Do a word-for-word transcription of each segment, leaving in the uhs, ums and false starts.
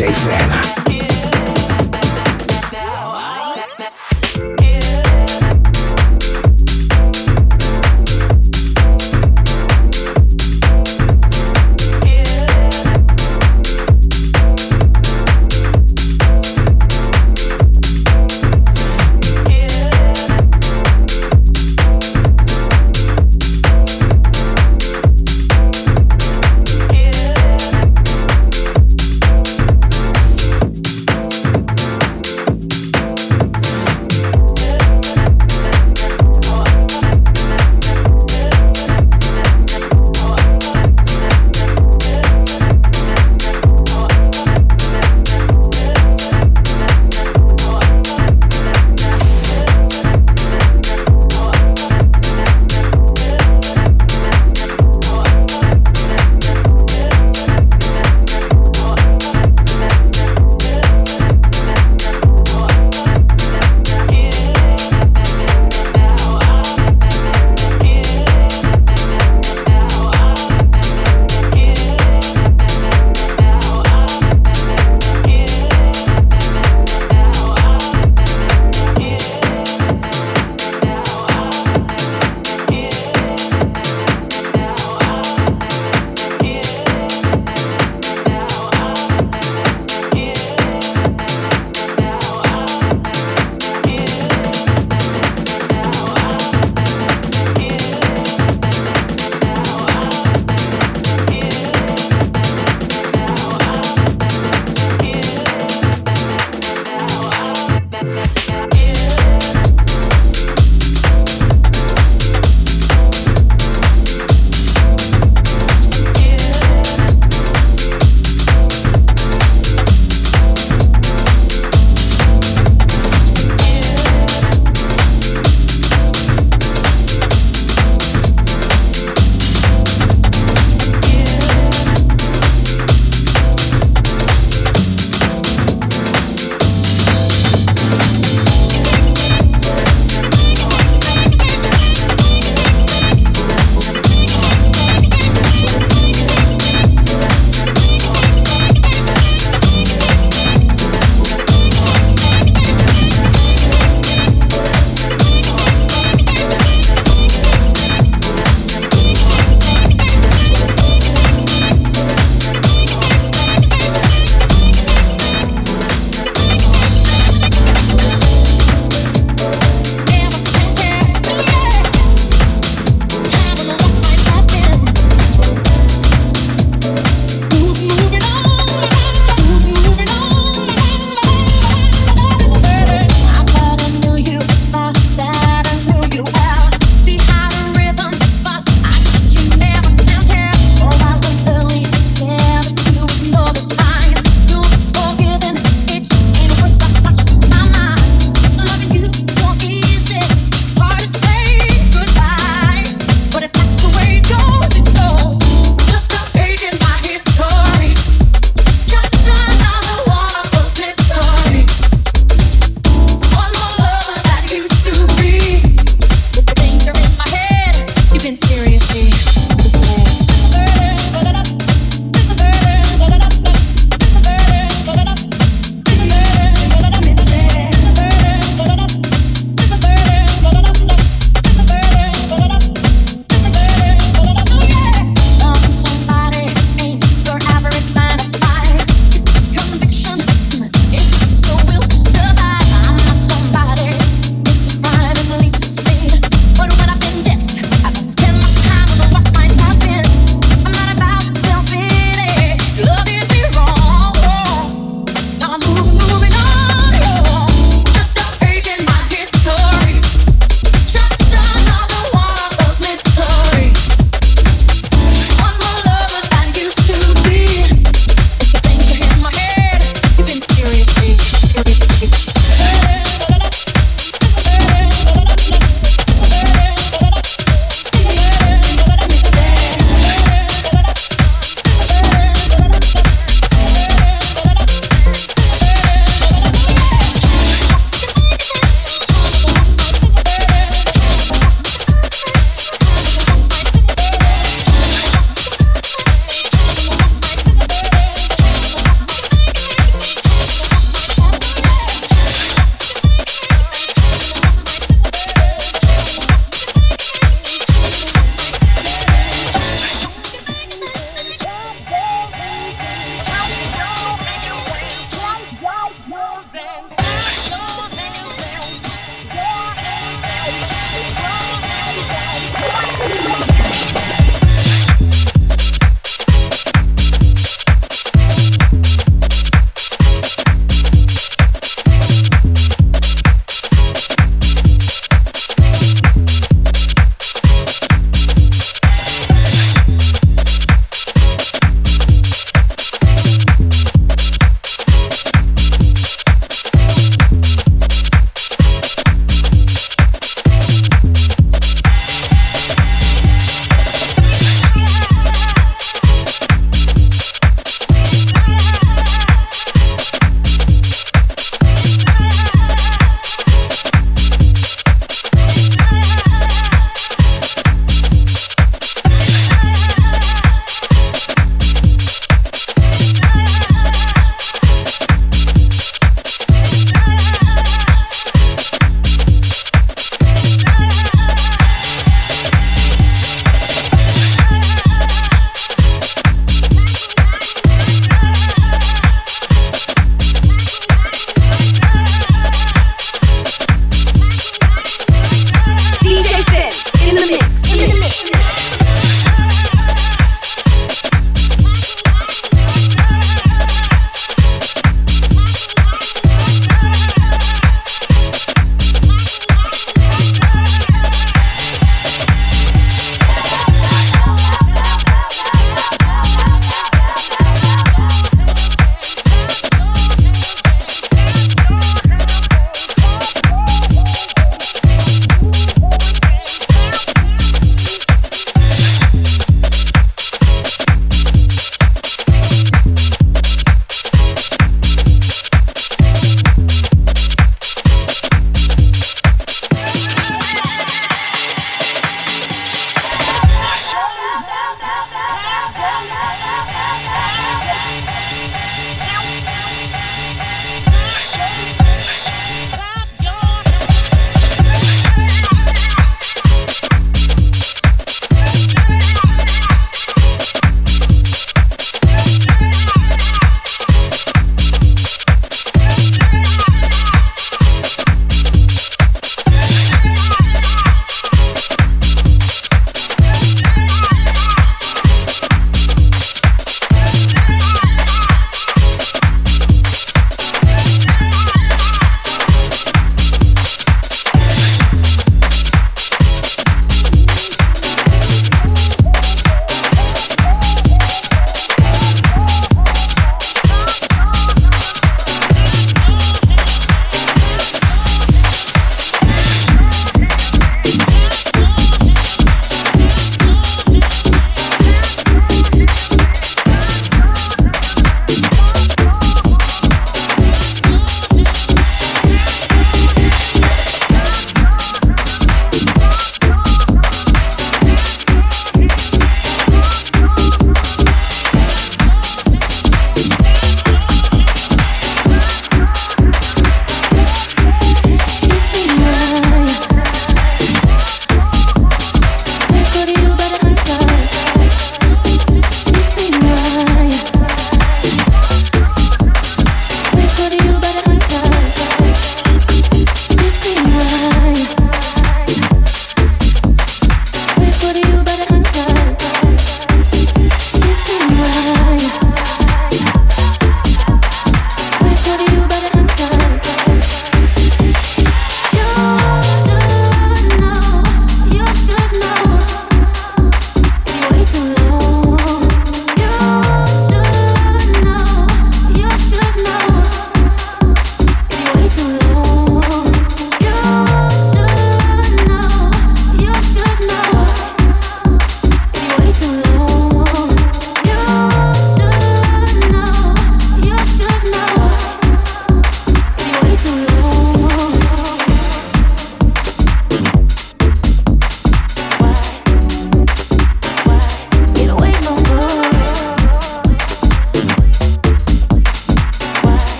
D J Fen. Bye.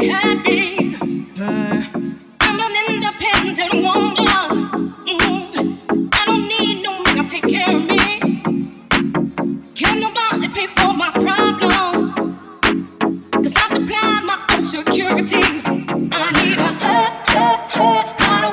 be happy. Uh, I'm an independent woman. Mm-hmm. I don't need no man to take care of me. Can nobody pay for my problems? Cause I supply my own security. I need a hut, hut, hut. No, no.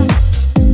It's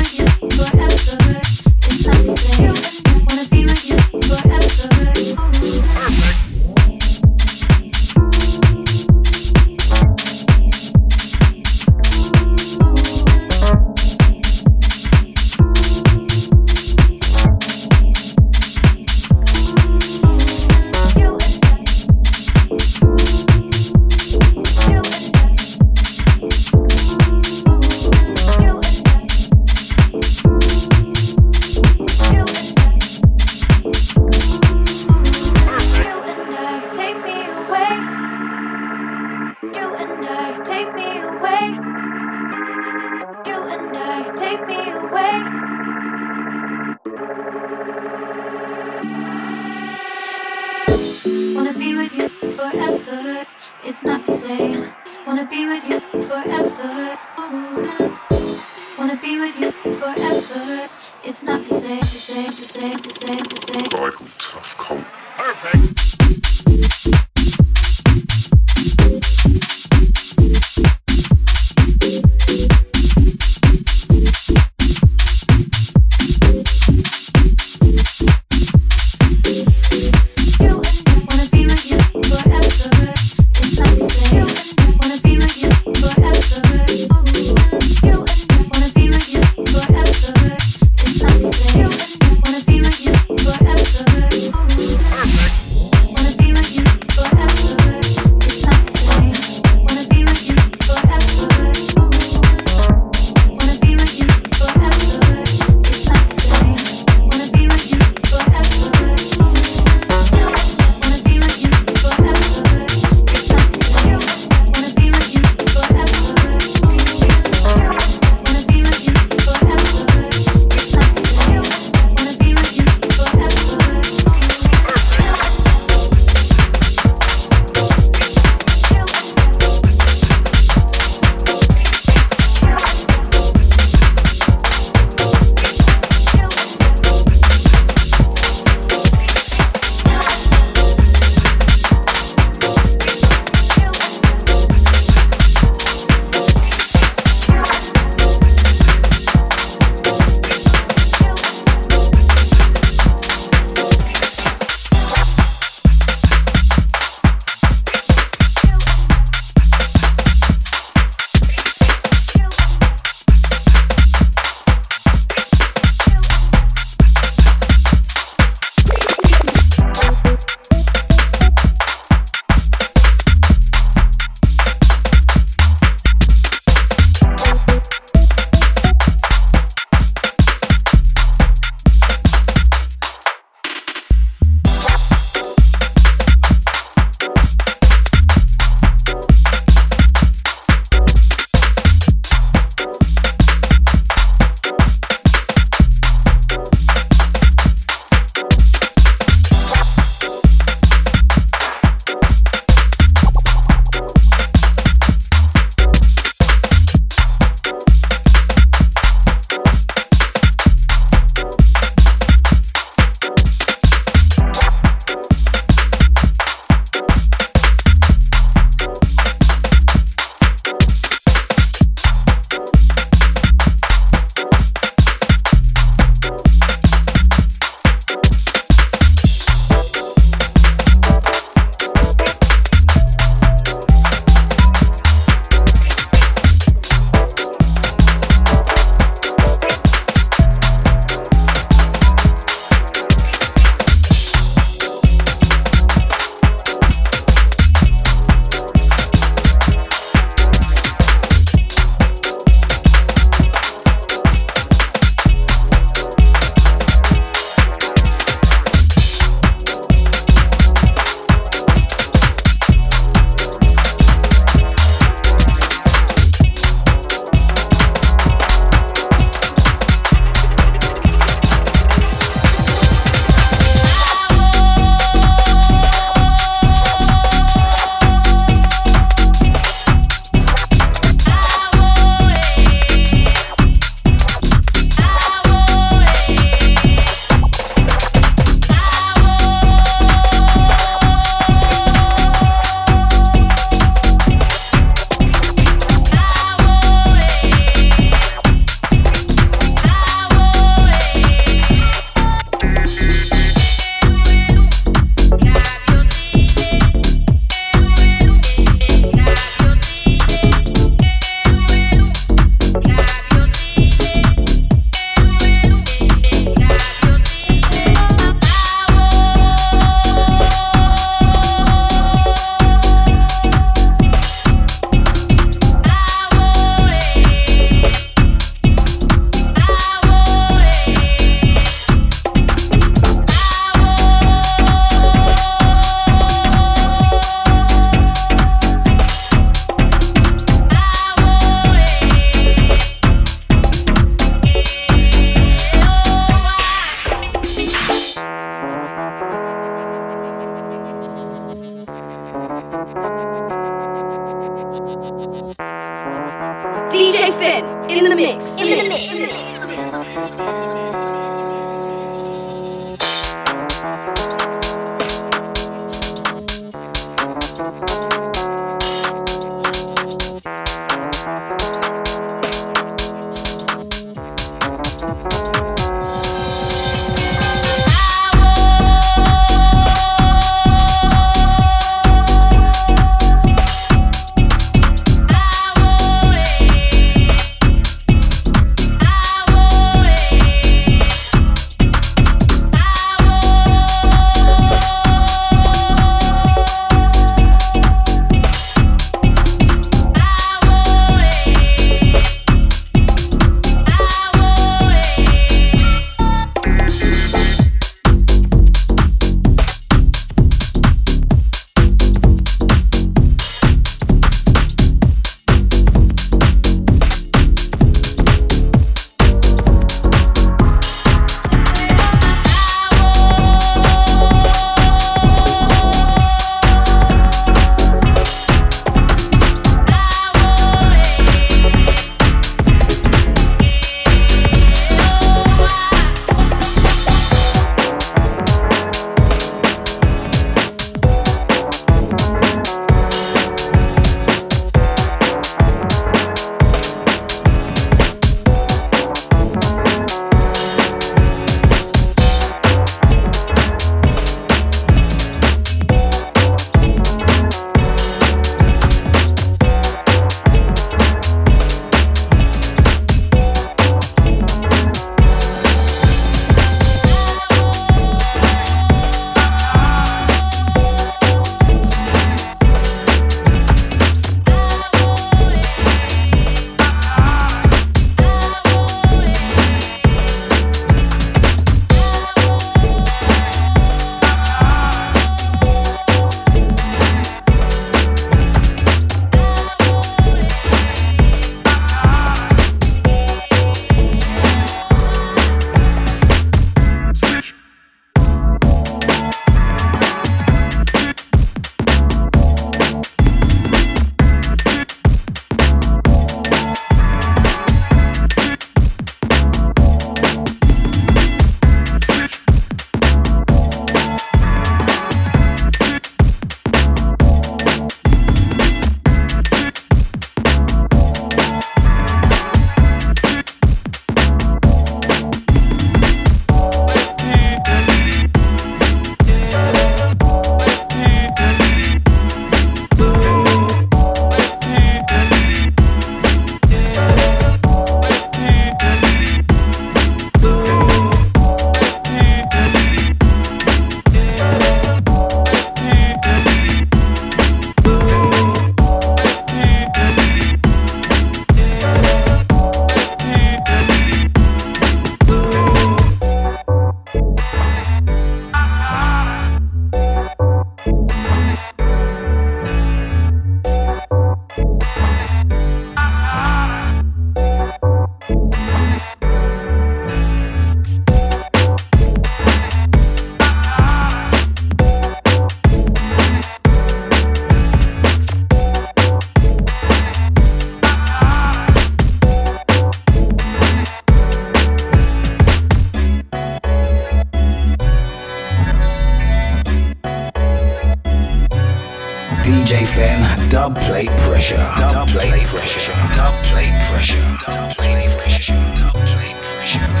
Fen, dub plate pressure, dub plate pressure, dub plate pressure, dub plate pressure, dub plate pressure.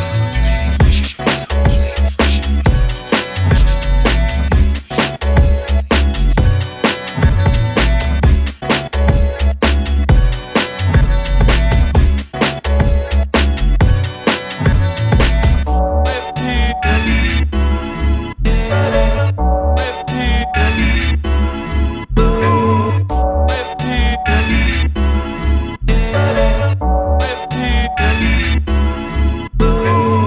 Boom.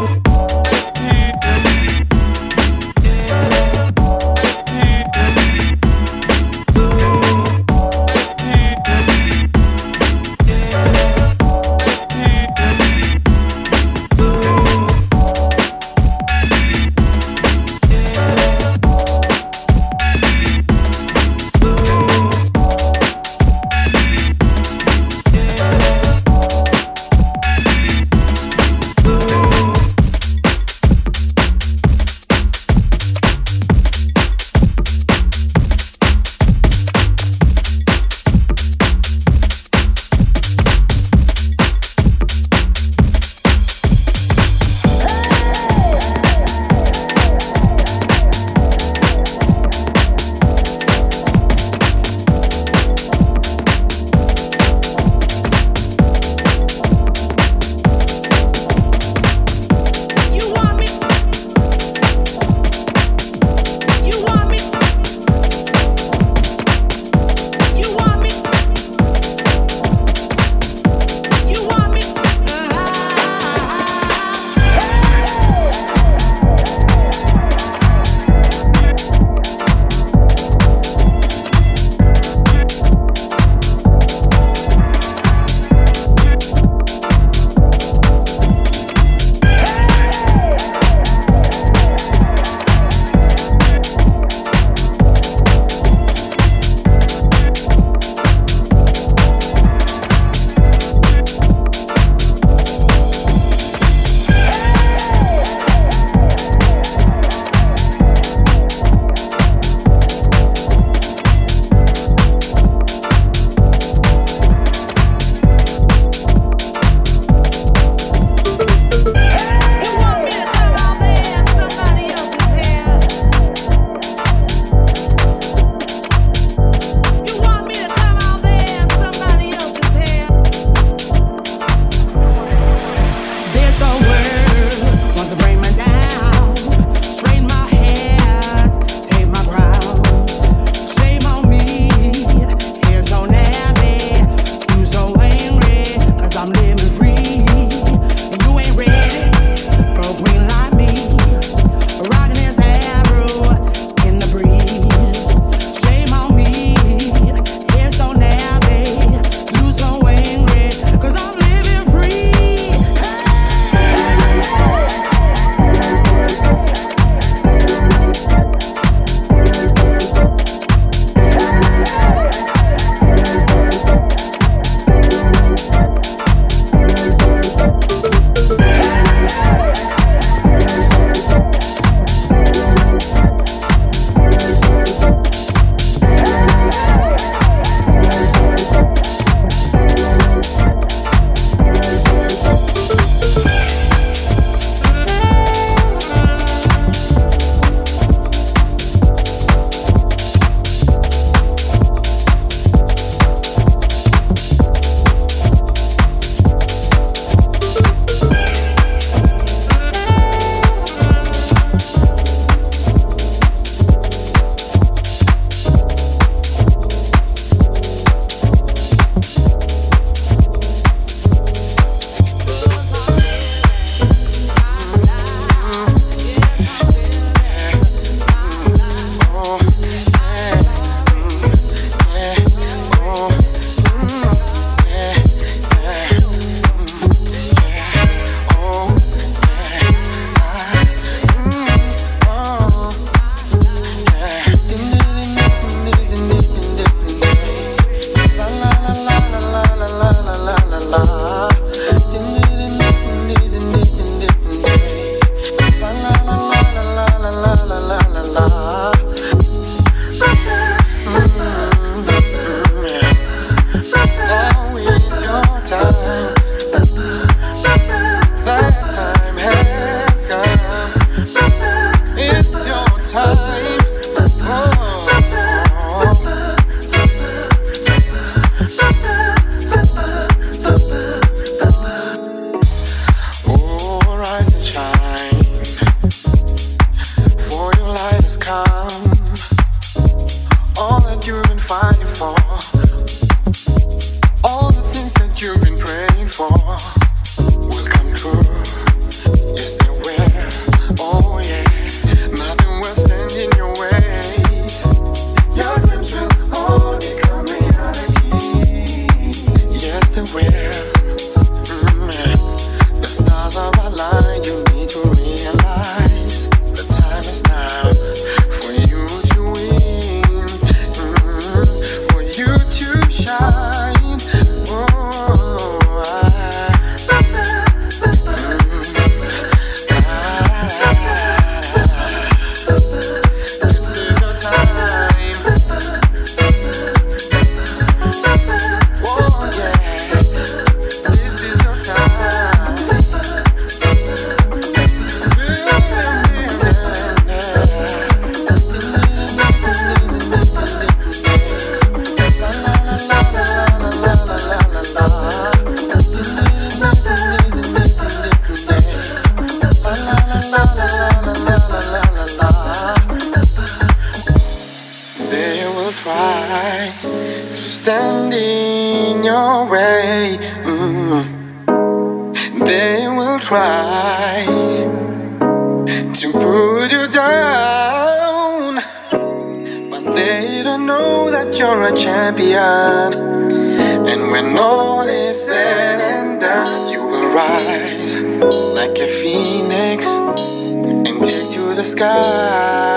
try to stand in your way. Mm. They will try to put you down, but they don't know that you're a champion. And when all is said and done, you will rise like a phoenix and take to the sky.